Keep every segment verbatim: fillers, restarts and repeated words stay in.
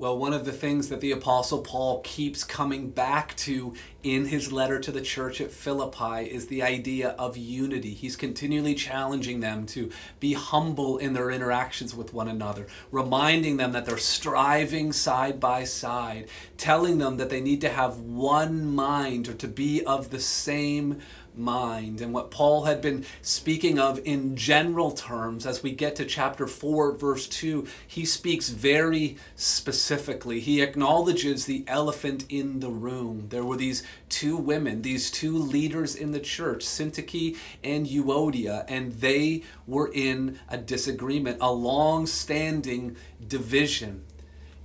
Well, one of the things that the Apostle Paul keeps coming back to in his letter to the church at Philippi is the idea of unity. He's continually challenging them to be humble in their interactions with one another, reminding them that they're striving side by side, telling them that they need to have one mind or to be of the same mind. And what Paul had been speaking of in general terms, as we get to chapter four, verse two, he speaks very specifically. He acknowledges the elephant in the room. There were these two women, these two leaders in the church, Syntyche and Euodia, and they were in a disagreement, a long-standing division.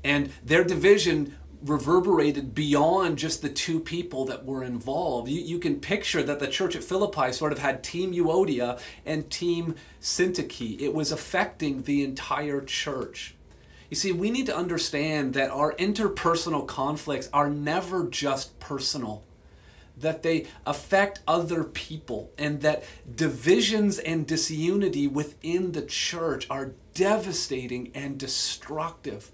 And their division reverberated beyond just the two people that were involved. You, you can picture that the church at Philippi sort of had Team Euodia and Team Syntyche. It was affecting the entire church. You see, we need to understand that our interpersonal conflicts are never just personal, that they affect other people, and that divisions and disunity within the church are devastating and destructive,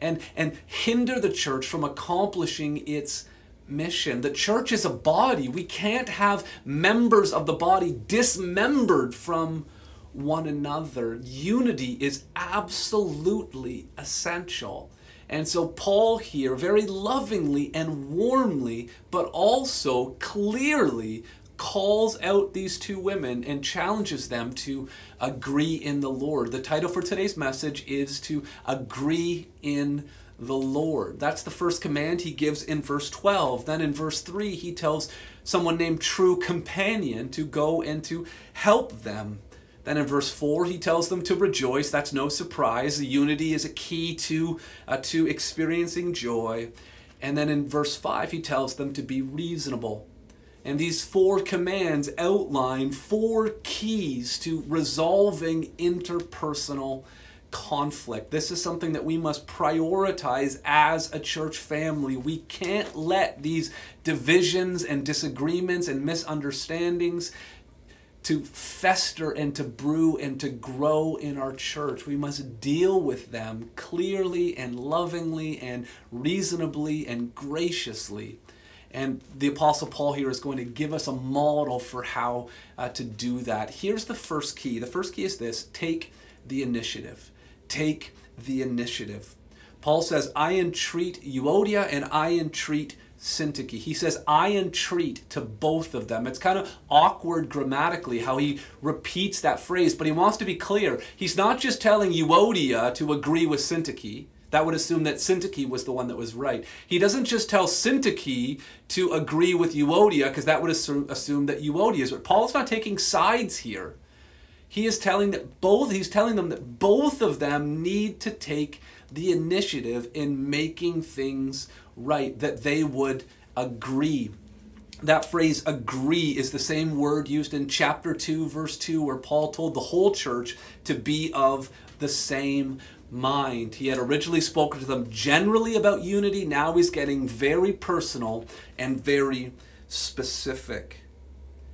and, and hinder the church from accomplishing its mission. The church is a body. We can't have members of the body dismembered from one another. Unity is absolutely essential. And so Paul here very lovingly and warmly, but also clearly, calls out these two women and challenges them to agree in the Lord. The title for today's message is to agree in the Lord. That's the first command he gives in verse twelve. Then in verse three, he tells someone named True Companion to go and to help them. Then in verse four, he tells them to rejoice. That's no surprise. Unity is a key to, uh, to experiencing joy. And then in verse five, he tells them to be reasonable. And these four commands outline four keys to resolving interpersonal conflict. This is something that we must prioritize as a church family. We can't let these divisions and disagreements and misunderstandings to fester and to brew and to grow in our church. We must deal with them clearly and lovingly and reasonably and graciously. And the Apostle Paul here is going to give us a model for how uh, to do that. Here's the first key. The first key is this: take the initiative. Take the initiative. Paul says, I entreat Euodia and I entreat Syntyche. He says, I entreat to both of them. It's kind of awkward grammatically how he repeats that phrase, but he wants to be clear. He's not just telling Euodia to agree with Syntyche. That would assume that Syntyche was the one that was right. He doesn't just tell Syntyche to agree with Euodia, because that would assume, assume that Euodia is right. Paul's not taking sides here. He is telling that both, he's telling them that both of them need to take the initiative in making things right, that they would agree. That phrase agree is the same word used in chapter two, verse two, where Paul told the whole church to be of the same mind. He had originally spoken to them generally about unity. Now he's getting very personal and very specific.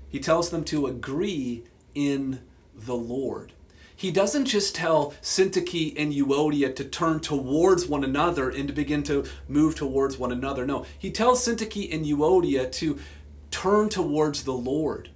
He tells them to agree in the Lord. He doesn't just tell Syntyche and Euodia to turn towards one another and to begin to move towards one another. No, he tells Syntyche and Euodia to turn towards the Lord.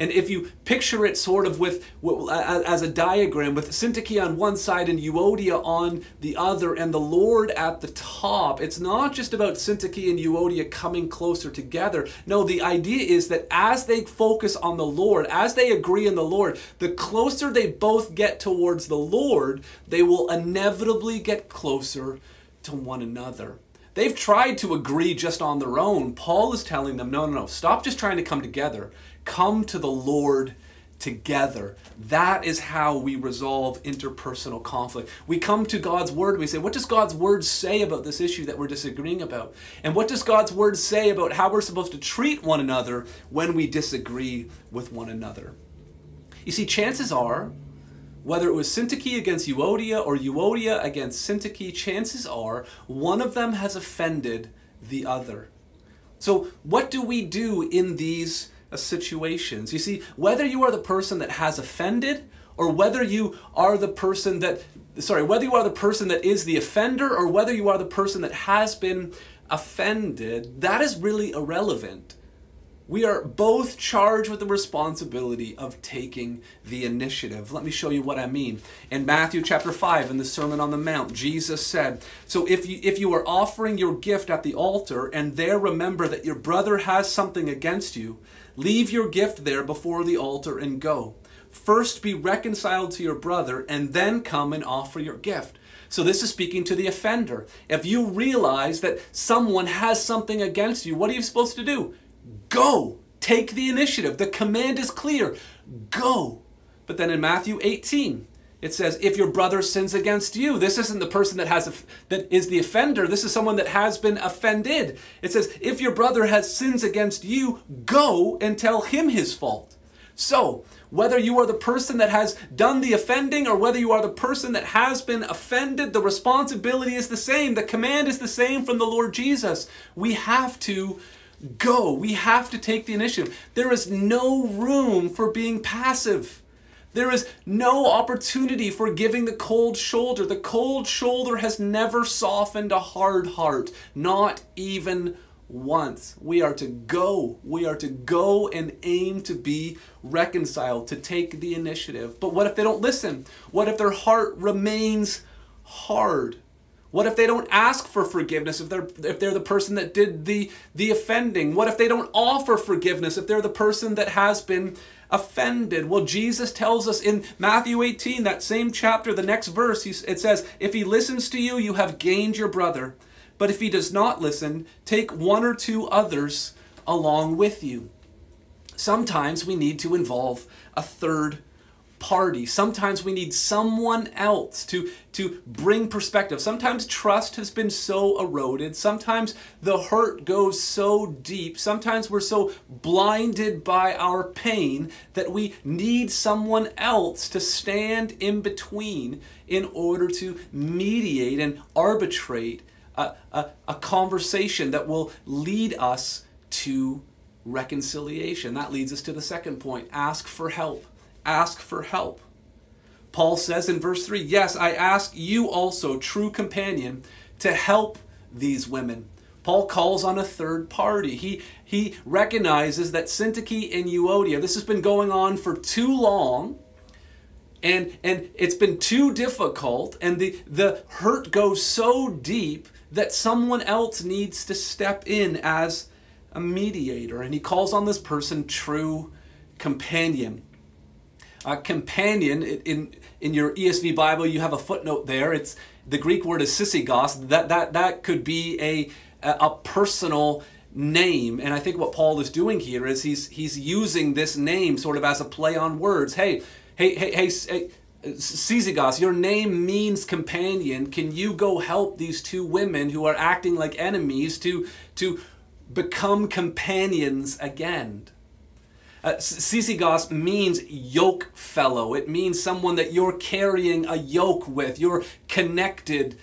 And if you picture it sort of with, as a diagram, with Syntyche on one side and Euodia on the other and the Lord at the top, it's not just about Syntyche and Euodia coming closer together. No, the idea is that as they focus on the Lord, as they agree in the Lord, the closer they both get towards the Lord, they will inevitably get closer to one another. They've tried to agree just on their own. Paul is telling them, no, no, no, stop just trying to come together. Come to the Lord together. That is how we resolve interpersonal conflict. We come to God's Word. We say, what does God's Word say about this issue that we're disagreeing about? And what does God's Word say about how we're supposed to treat one another when we disagree with one another? You see, chances are, whether it was Syntyche against Euodia or Euodia against Syntyche, chances are one of them has offended the other. So what do we do in these uh, situations? You see, whether you are the person that has offended or whether you are the person that, sorry, whether you are the person that is the offender or whether you are the person that has been offended, that is really irrelevant. We are both charged with the responsibility of taking the initiative. Let me show you what I mean. In Matthew chapter five, in the Sermon on the Mount, Jesus said, so if you, if you are offering your gift at the altar and there remember that your brother has something against you, leave your gift there before the altar and go. First be reconciled to your brother and then come and offer your gift. So this is speaking to the offender. If you realize that someone has something against you, what are you supposed to do? Go. Take the initiative. The command is clear. Go. But then in Matthew eighteen, it says, if your brother sins against you, this isn't the person that has a, that is the offender. This is someone that has been offended. It says, if your brother has sins against you, go and tell him his fault. So whether you are the person that has done the offending or whether you are the person that has been offended, the responsibility is the same. The command is the same from the Lord Jesus. We have to go. We have to take the initiative. There is no room for being passive. There is no opportunity for giving the cold shoulder. The cold shoulder has never softened a hard heart, not even once. We are to go. We are to go and aim to be reconciled, to take the initiative. But what if they don't listen? What if their heart remains hard? What if they don't ask for forgiveness if they're, if they're the person that did the, the offending? What if they don't offer forgiveness if they're the person that has been offended? Well, Jesus tells us in Matthew eighteen, that same chapter, the next verse, it says, if he listens to you, you have gained your brother. But if he does not listen, take one or two others along with you. Sometimes we need to involve a third person. Party. Sometimes we need someone else to, to bring perspective. Sometimes trust has been so eroded. Sometimes the hurt goes so deep. Sometimes we're so blinded by our pain that we need someone else to stand in between in order to mediate and arbitrate a, a, a conversation that will lead us to reconciliation. That leads us to the second point. Ask for help. Ask for help. Paul says in verse three, yes, I ask you also, true companion, to help these women. Paul calls on a third party. He, he recognizes that Syntyche and Euodia, this has been going on for too long, and, and it's been too difficult, and the, the hurt goes so deep that someone else needs to step in as a mediator. And he calls on this person, true companion. Uh, companion, in, in your E S V Bible, you have a footnote there. It's, the Greek word is syzygus. That, that, that could be a, a personal name. And I think what Paul is doing here is he's, he's using this name sort of as a play on words. Hey, hey, hey, hey, hey Syzygus, your name means companion. Can you go help these two women who are acting like enemies to, to become companions again? Uh, Syzygus means yoke fellow. It means someone that you're carrying a yoke with, you're connected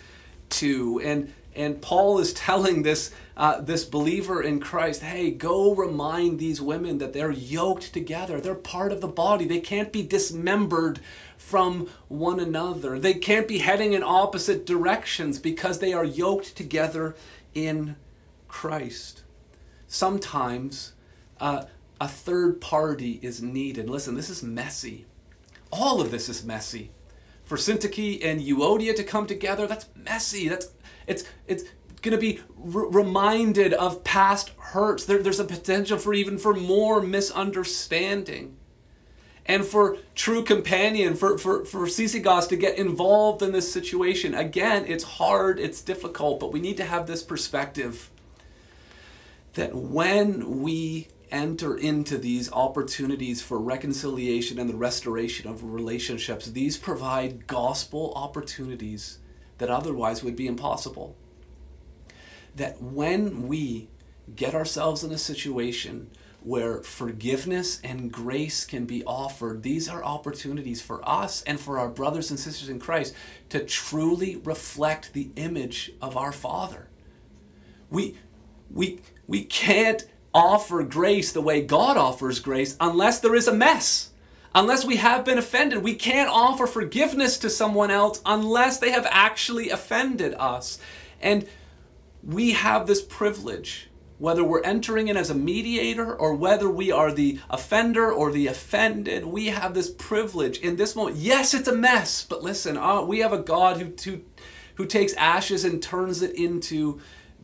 to. And, and Paul is telling this, uh, this believer in Christ, hey, go remind these women that they're yoked together. They're part of the body. They can't be dismembered from one another. They can't be heading in opposite directions because they are yoked together in Christ. Sometimes, uh, a third party is needed. Listen, this is messy. All of this is messy. For Syntyche and Euodia to come together, that's messy. That's, it's it's going to be re reminded of past hurts. There, there's a potential for even for more misunderstanding. And for true companion, for, for, for Syzygus to get involved in this situation, again, it's hard, it's difficult, but we need to have this perspective that when we enter into these opportunities for reconciliation and the restoration of relationships, these provide gospel opportunities that otherwise would be impossible. That when we get ourselves in a situation where forgiveness and grace can be offered, these are opportunities for us and for our brothers and sisters in Christ to truly reflect the image of our Father. We, we, we can't offer grace the way God offers grace unless there is a mess, Unless we have been offended, we can't offer forgiveness to someone else unless they have actually offended us. And we have this privilege, whether we're entering in as a mediator or whether we are the offender or the offended, we have this privilege in this moment. Yes, it's a mess, but listen, uh, we have a God who, who, who takes ashes and turns it into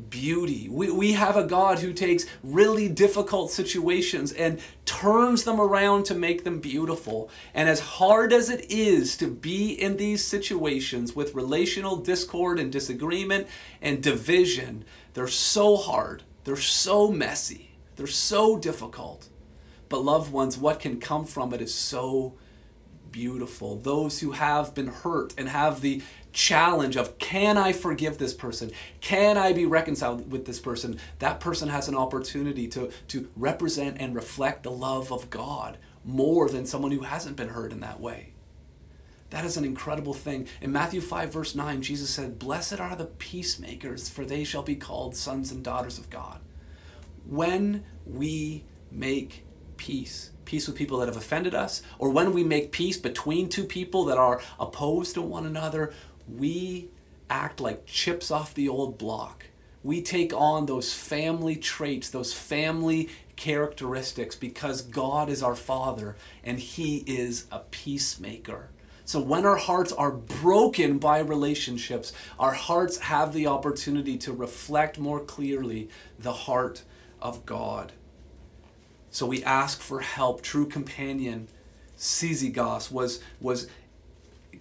beauty. We, we have a God who takes really difficult situations and turns them around to make them beautiful. And as hard as it is to be in these situations with relational discord and disagreement and division, they're so hard, they're so messy, they're so difficult. But loved ones, what can come from it is so beautiful. Those who have been hurt and have the challenge of, can I forgive this person? Can I be reconciled with this person? That person has an opportunity to, to represent and reflect the love of God more than someone who hasn't been hurt in that way. That is an incredible thing. In Matthew five verse nine, Jesus said, "Blessed are the peacemakers, for they shall be called sons and daughters of God." When we make peace, peace with people that have offended us, or when we make peace between two people that are opposed to one another, we act like chips off the old block. We take on those family traits, those family characteristics, because God is our Father and He is a peacemaker. So when our hearts are broken by relationships, our hearts have the opportunity to reflect more clearly the heart of God. So we ask for help. True Companion, Syzygus, was, was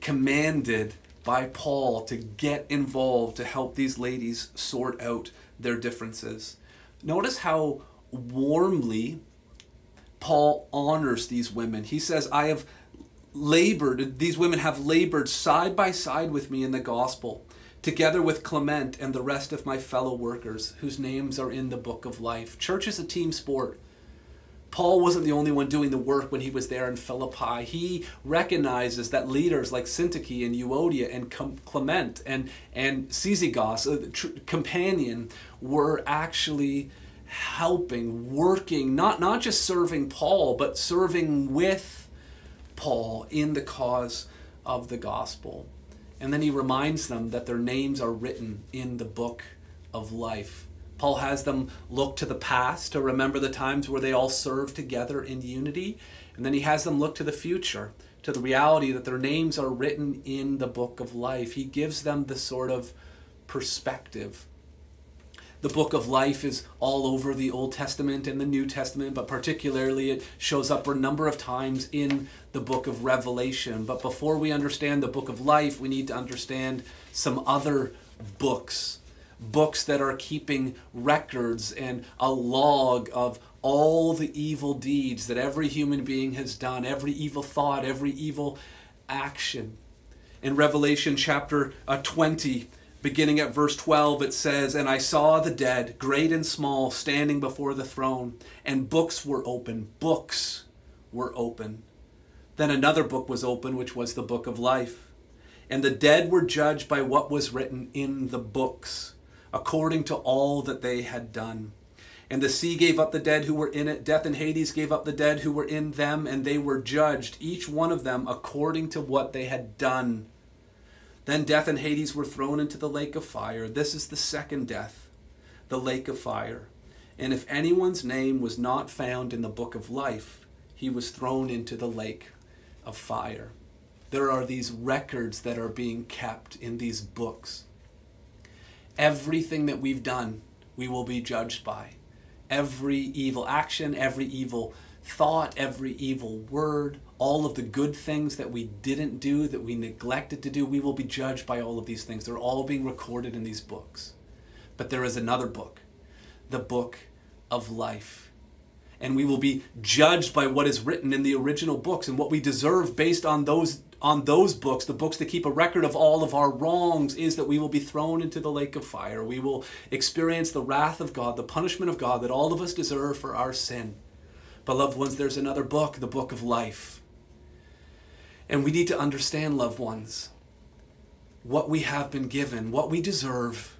commanded by Paul to get involved to help these ladies sort out their differences. Notice how warmly Paul honors these women. He says, I have labored, these women have labored side by side with me in the gospel, together with Clement and the rest of my fellow workers whose names are in the book of life. Church is a team sport. Paul wasn't the only one doing the work when he was there in Philippi. He recognizes that leaders like Syntyche and Euodia and Clement and, and Syzygus, a companion, were actually helping, working, not, not just serving Paul, but serving with Paul in the cause of the gospel. And then he reminds them that their names are written in the book of life. Paul has them look to the past to remember the times where they all served together in unity. And then he has them look to the future, to the reality that their names are written in the book of life. He gives them the sort of perspective. The book of life is all over the Old Testament and the New Testament, but particularly it shows up a number of times in the book of Revelation. But before we understand the book of life, we need to understand some other books. Books that are keeping records and a log of all the evil deeds that every human being has done, every evil thought, every evil action. In Revelation chapter twenty, beginning at verse twelve, it says, "And I saw the dead, great and small, standing before the throne, and books were open." Books were open. Then another book was open, which was the book of life. "And the dead were judged by what was written in the books, according to all that they had done. And the sea gave up the dead who were in it. Death and Hades gave up the dead who were in them, and they were judged, each one of them, according to what they had done. Then death and Hades were thrown into the lake of fire. This is the second death, the lake of fire. And if anyone's name was not found in the book of life, he was thrown into the lake of fire." There are these records that are being kept in these books. Everything that we've done, we will be judged by. Every evil action, every evil thought, every evil word, all of the good things that we didn't do, that we neglected to do, we will be judged by all of these things. They're all being recorded in these books. But there is another book, the book of life. And we will be judged by what is written in the original books and what we deserve based on those on those books, the books that keep a record of all of our wrongs, is that we will be thrown into the lake of fire. We will experience the wrath of God, the punishment of God that all of us deserve for our sin. But loved ones, there's another book, the book of life. And we need to understand, loved ones, what we have been given, what we deserve,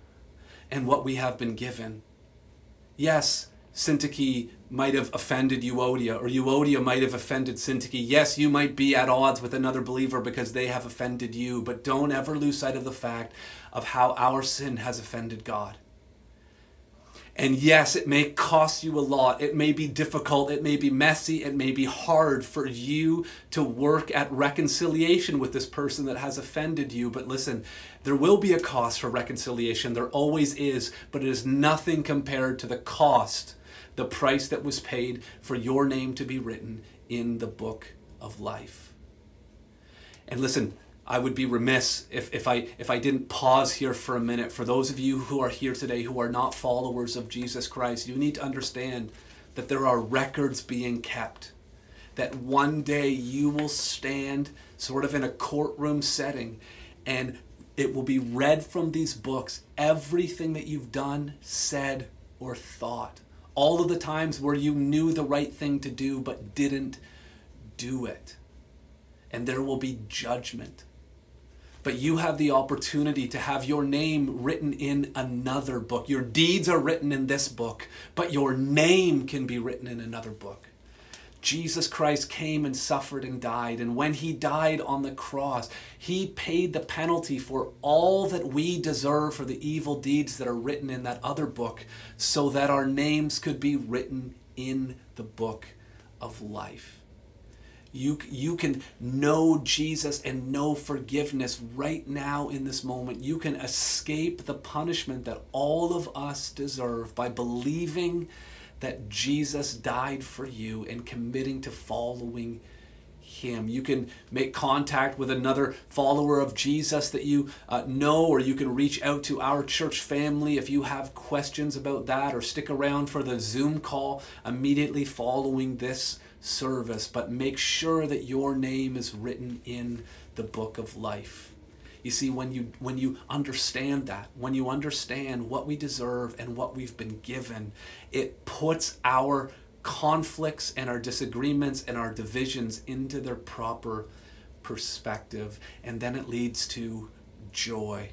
and what we have been given. Yes, Syntyche might have offended Euodia, or Euodia might have offended Syntyche. Yes, you might be at odds with another believer because they have offended you, but don't ever lose sight of the fact of how our sin has offended God. And yes, it may cost you a lot. It may be difficult. It may be messy. It may be hard for you to work at reconciliation with this person that has offended you. But listen, there will be a cost for reconciliation. There always is, but it is nothing compared to the cost, the price that was paid for your name to be written in the book of life. And listen, I would be remiss if, if, I, if I didn't pause here for a minute. For those of you who are here today who are not followers of Jesus Christ, you need to understand that there are records being kept. That one day you will stand sort of in a courtroom setting and it will be read from these books, everything that you've done, said, or thought. All of the times where you knew the right thing to do but didn't do it. And there will be judgment. But you have the opportunity to have your name written in another book. Your deeds are written in this book, but your name can be written in another book. Jesus Christ came and suffered and died. And when he died on the cross, he paid the penalty for all that we deserve for the evil deeds that are written in that other book, so that our names could be written in the book of life. You, you can know Jesus and know forgiveness right now in this moment. You can escape the punishment that all of us deserve by believing that Jesus died for you and committing to following him. You can make contact with another follower of Jesus that you uh, know, or you can reach out to our church family if you have questions about that, or stick around for the Zoom call immediately following this service, but make sure that your name is written in the book of life. You see, when you when you understand that, when you understand what we deserve and what we've been given, it puts our conflicts and our disagreements and our divisions into their proper perspective, and then it leads to joy.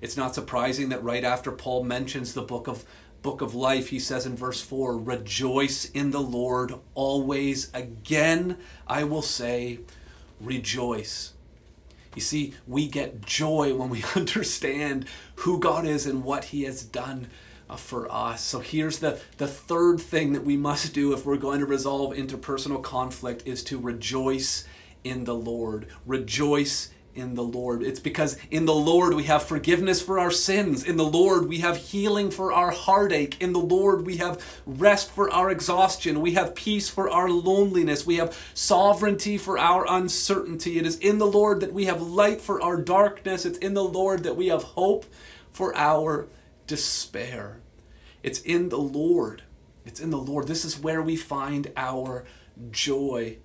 It's not surprising that right after Paul mentions the book of book of life, he says in verse four, "Rejoice in the Lord always. Again, I will say, rejoice." You see, we get joy when we understand who God is and what he has done for us. So here's the, the third thing that we must do if we're going to resolve interpersonal conflict, is to rejoice in the Lord. Rejoice in the Lord. It's because in the Lord we have forgiveness for our sins. In the Lord we have healing for our heartache. In the Lord we have rest for our exhaustion. We have peace for our loneliness. We have sovereignty for our uncertainty. It is in the Lord that we have light for our darkness. It's in the Lord that we have hope for our despair. It's in the Lord. It's in the Lord. This is where we find our joy.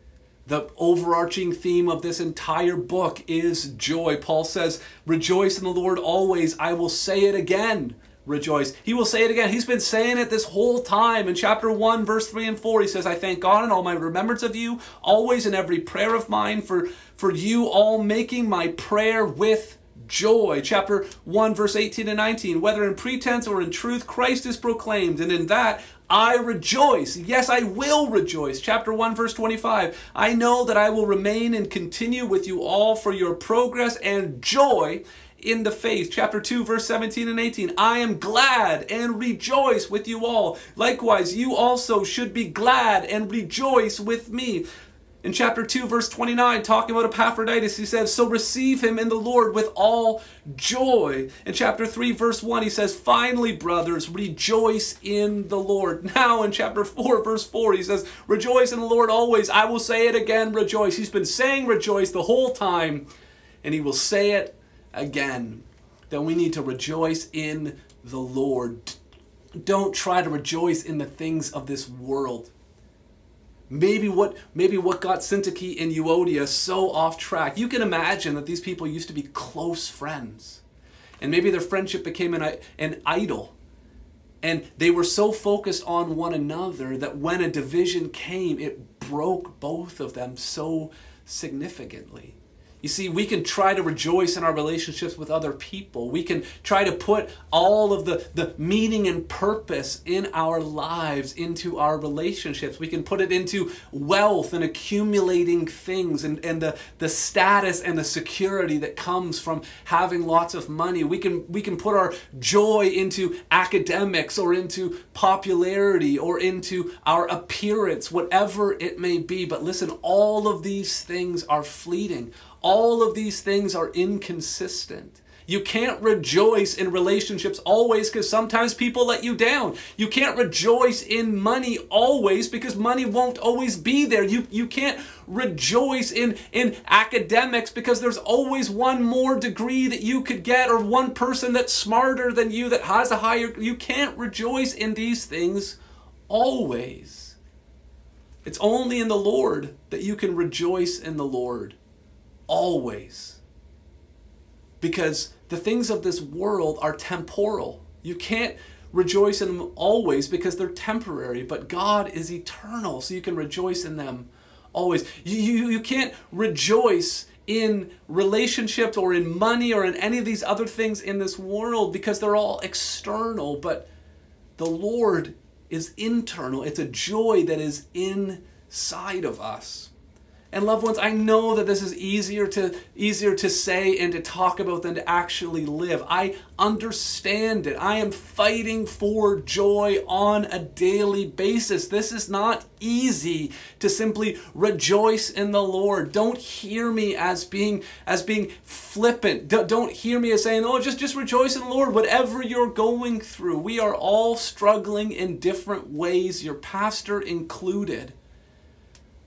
The overarching theme of this entire book is joy. Paul says, "Rejoice in the Lord always. I will say it again, rejoice." He will say it again. He's been saying it this whole time. In chapter one, verse three and four, he says, "I thank God in all my remembrance of you, always in every prayer of mine, for, for you all, making my prayer with joy." Chapter one, verse eighteen and nineteen, "Whether in pretense or in truth, Christ is proclaimed, and in that I rejoice. Yes, I will rejoice." Chapter one, verse twenty-five, "I know that I will remain and continue with you all for your progress and joy in the faith." Chapter two, verse seventeen and eighteen, "I am glad and rejoice with you all. Likewise, you also should be glad and rejoice with me." In chapter two, verse twenty-nine, talking about Epaphroditus, he says, "So receive him in the Lord with all joy." In chapter three, verse one, he says, "Finally, brothers, rejoice in the Lord." Now in chapter four, verse four, he says, "Rejoice in the Lord always. I will say it again, rejoice." He's been saying rejoice the whole time, and he will say it again. That we need to rejoice in the Lord. Don't try to rejoice in the things of this world. Maybe what, maybe what got Syntyche and Euodia so off track. You can imagine that these people used to be close friends. And maybe their friendship became an, an idol. And they were so focused on one another that when a division came, it broke both of them so significantly. You see, we can try to rejoice in our relationships with other people. We can try to put all of the, the meaning and purpose in our lives into our relationships. We can put it into wealth and accumulating things and, and the, the status and the security that comes from having lots of money. We can, we can put our joy into academics or into popularity or into our appearance, whatever it may be. But listen, all of these things are fleeting. All of these things are inconsistent. You can't rejoice in relationships always because sometimes people let you down. You can't rejoice in money always because money won't always be there. You, you can't rejoice in, in academics because there's always one more degree that you could get or one person that's smarter than you that has a higher... You can't rejoice in these things always. It's only in the Lord that you can rejoice in the Lord. Always. Because the things of this world are temporal. You can't rejoice in them always because they're temporary, but God is eternal, so you can rejoice in them always. You, you, you can't rejoice in relationships or in money or in any of these other things in this world because they're all external, but the Lord is internal. It's a joy that is inside of us. And loved ones, I know that this is easier to easier to say and to talk about than to actually live. I understand it. I am fighting for joy on a daily basis. This is not easy to simply rejoice in the Lord. Don't hear me as being as being flippant. Don't hear me as saying, oh, just, just rejoice in the Lord, whatever you're going through. We are all struggling in different ways, your pastor included.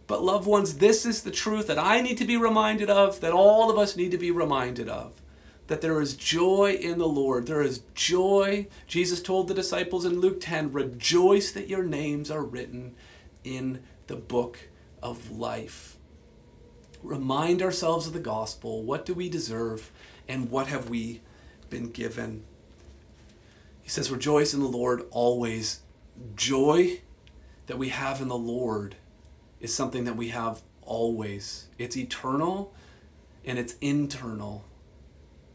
But loved ones, this is the truth that I need to be reminded of, that all of us need to be reminded of, that there is joy in the Lord. There is joy. Jesus told the disciples in Luke ten, rejoice that your names are written in the book of life. Remind ourselves of the gospel. What do we deserve and what have we been given? He says, rejoice in the Lord always. Joy that we have in the Lord is something that we have always. It's eternal and it's internal.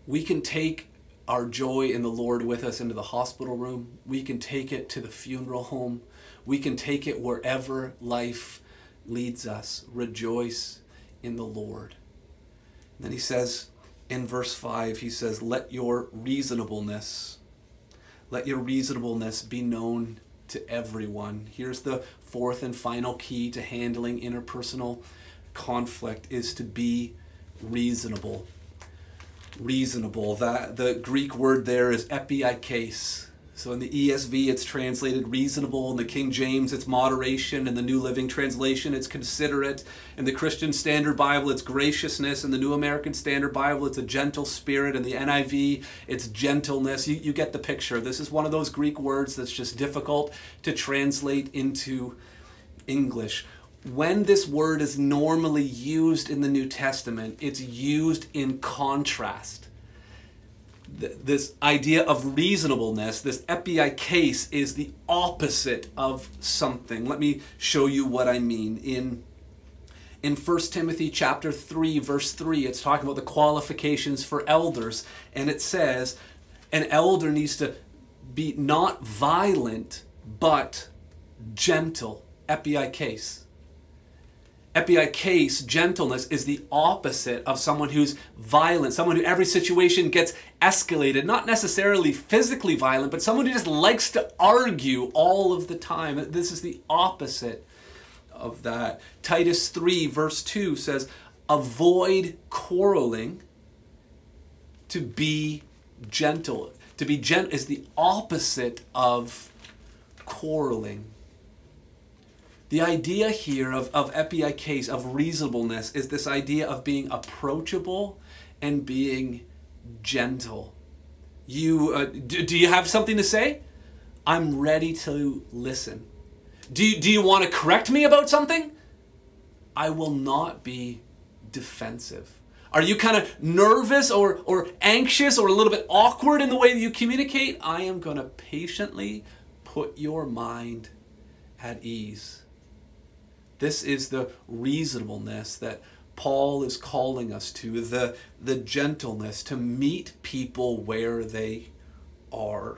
We can take our joy in the Lord with us into the hospital room. We can take it to the funeral home. We can take it wherever life leads us. Rejoice in the Lord. And then he says in verse five, he says, let your reasonableness, let your reasonableness be known to everyone. Here's the fourth and final key to handling interpersonal conflict, is to be reasonable. Reasonable. That the Greek word there is epikes. So in the E S V it's translated reasonable, in the King James it's moderation, in the New Living Translation it's considerate, in the Christian Standard Bible it's graciousness, in the New American Standard Bible it's a gentle spirit, in the N I V it's gentleness. You, you get the picture. This is one of those Greek words that's just difficult to translate into English. When this word is normally used in the New Testament, it's used in contrast. This idea of reasonableness, this epikes, is the opposite of something. Let me show you what I mean. In, in First Timothy chapter three, verse three, it's talking about the qualifications for elders. And it says, an elder needs to be not violent, but gentle. Epikes. Epikes, gentleness, is the opposite of someone who's violent, someone who every situation gets escalated, not necessarily physically violent, but someone who just likes to argue all of the time. This is the opposite of that. Titus three verse two says, avoid quarreling, to be gentle. To be gentle is the opposite of quarreling. The idea here of, of epikes, of reasonableness, is this idea of being approachable and being gentle. You, uh, do, do you have something to say? I'm ready to listen. Do you, do you want to correct me about something? I will not be defensive. Are you kind of nervous or, or anxious or a little bit awkward in the way that you communicate? I am going to patiently put your mind at ease. This is the reasonableness that Paul is calling us to, the, the gentleness to meet people where they are.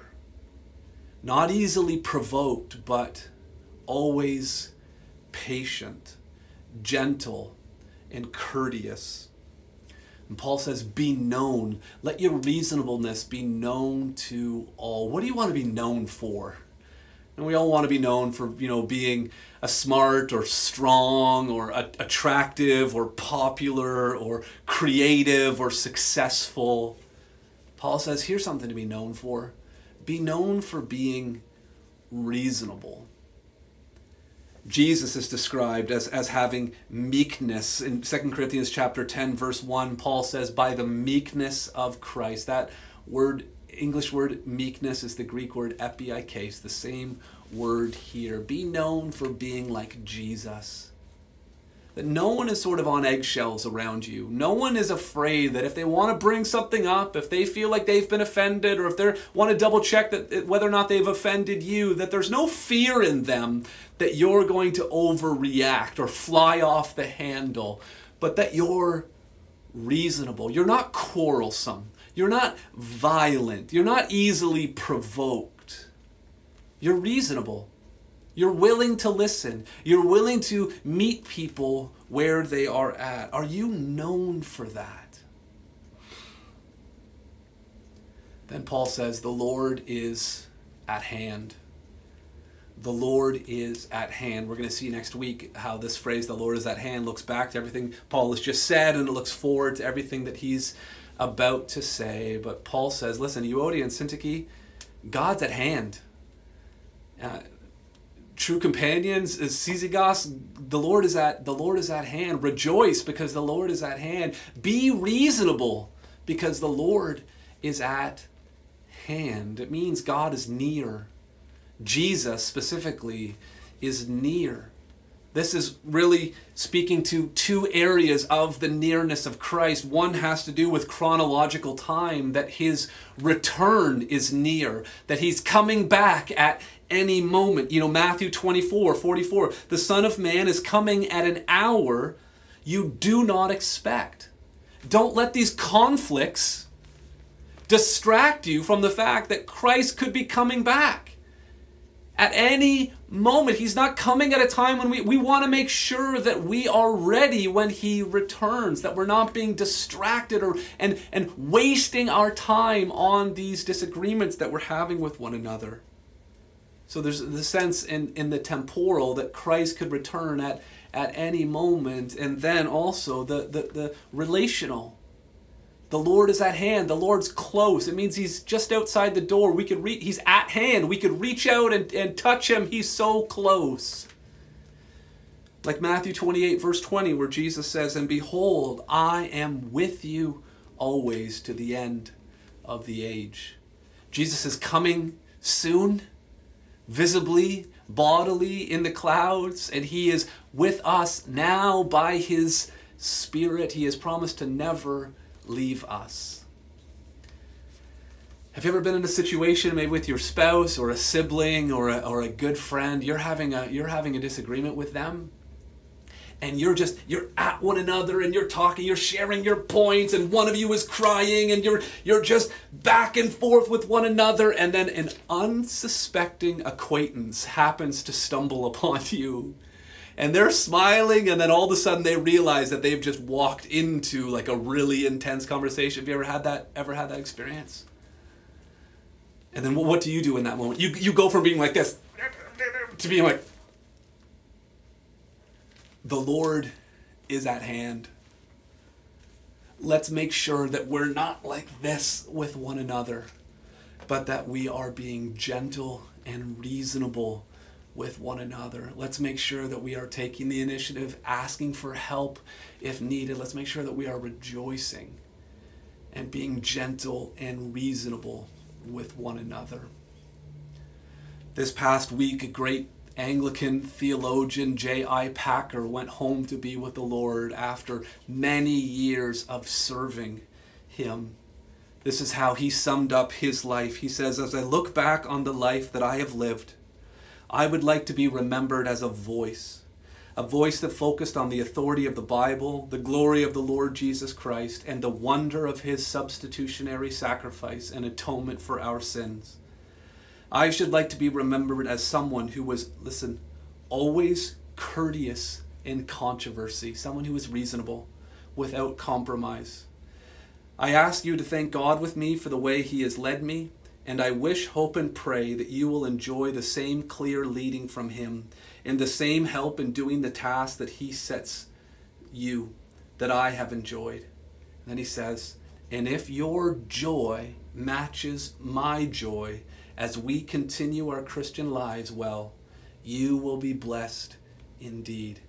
Not easily provoked, but always patient, gentle, and courteous. And Paul says, be known. Let your reasonableness be known to all. What do you want to be known for? And we all want to be known for, you know, being a smart or strong or a- attractive or popular or creative or successful. Paul says, here's something to be known for. Be known for being reasonable. Jesus is described as, as having meekness. In Second Corinthians chapter ten, verse one, Paul says, by the meekness of Christ. That word, English word meekness, is the Greek word epikes, the same word here. Be known for being like Jesus. That no one is sort of on eggshells around you. No one is afraid that if they want to bring something up, if they feel like they've been offended, or if they want to double check that whether or not they've offended you, that there's no fear in them that you're going to overreact or fly off the handle, but that you're reasonable. You're not quarrelsome. You're not violent. You're not easily provoked. You're reasonable. You're willing to listen. You're willing to meet people where they are at. Are you known for that? Then Paul says, the Lord is at hand. The Lord is at hand. We're going to see next week how this phrase, the Lord is at hand, looks back to everything Paul has just said, and it looks forward to everything that he's about to say. But Paul says, listen, Euodia and Syntyche, God's at hand. Uh, True Companions, Syzygus, the Lord is at the Lord is at hand. Rejoice because the Lord is at hand. Be reasonable because the Lord is at hand. It means God is near. Jesus specifically is near. This is really speaking to two areas of the nearness of Christ. One has to do with chronological time, that his return is near, that he's coming back at any moment. You know, Matthew twenty-four, forty-four, the Son of Man is coming at an hour you do not expect. Don't let these conflicts distract you from the fact that Christ could be coming back at any moment. He's not coming at a time when we, we want to make sure that we are ready when he returns, that we're not being distracted or and, and wasting our time on these disagreements that we're having with one another. So there's the sense in, in the temporal that Christ could return at, at any moment, and then also the, the, the relational. The Lord is at hand. The Lord's close. It means he's just outside the door. We could re- He's at hand. We could reach out and, and touch him. He's so close. Like Matthew twenty-eight, verse twenty, where Jesus says, and behold, I am with you always to the end of the age. Jesus is coming soon, visibly, bodily, in the clouds, and he is with us now by his Spirit. He has promised to never leave us. Have you ever been in a situation, maybe with your spouse or a sibling or a, or a good friend, you're having a you're having a disagreement with them, and you're just you're at one another, and you're talking, you're sharing your points, and one of you is crying, and you're you're just back and forth with one another, and then an unsuspecting acquaintance happens to stumble upon you. And they're smiling, and then all of a sudden they realize that they've just walked into like a really intense conversation. Have you ever had that? Ever had that experience? And then what do you do in that moment? You you go from being like this to being like, the Lord is at hand. Let's make sure that we're not like this with one another, but that we are being gentle and reasonable with one another. Let's make sure that we are taking the initiative, asking for help if needed. Let's make sure that we are rejoicing and being gentle and reasonable with one another. This past week, a great Anglican theologian, J I Packer, went home to be with the Lord after many years of serving him. This is how he summed up his life. He says, as I look back on the life that I have lived, I would like to be remembered as a voice, a voice that focused on the authority of the Bible, the glory of the Lord Jesus Christ, and the wonder of his substitutionary sacrifice and atonement for our sins. I should like to be remembered as someone who was, listen, always courteous in controversy, someone who is reasonable, without compromise. I ask you to thank God with me for the way he has led me, and I wish, hope, and pray that you will enjoy the same clear leading from him and the same help in doing the task that he sets you, that I have enjoyed. And then he says, and if your joy matches my joy as we continue our Christian lives well, you will be blessed indeed.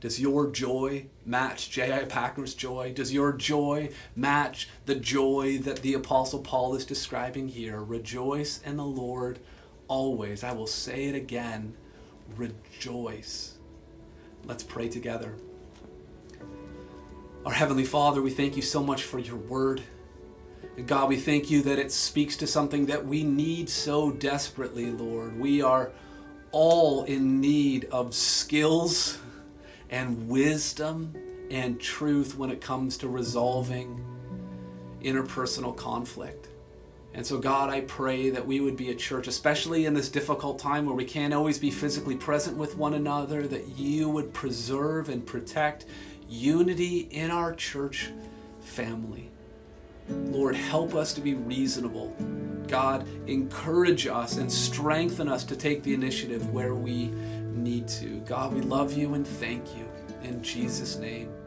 Does your joy match J I Packer's joy? Does your joy match the joy that the Apostle Paul is describing here? Rejoice in the Lord always. I will say it again, rejoice. Let's pray together. Our Heavenly Father, we thank you so much for your word. And God, we thank you that it speaks to something that we need so desperately, Lord. We are all in need of skills and wisdom and truth when it comes to resolving interpersonal conflict. And so God, I pray that we would be a church, especially in this difficult time where we can't always be physically present with one another, that you would preserve and protect unity in our church family. Lord, help us to be reasonable. God, encourage us and strengthen us to take the initiative where we need to. God, we love you and thank you. In Jesus' name.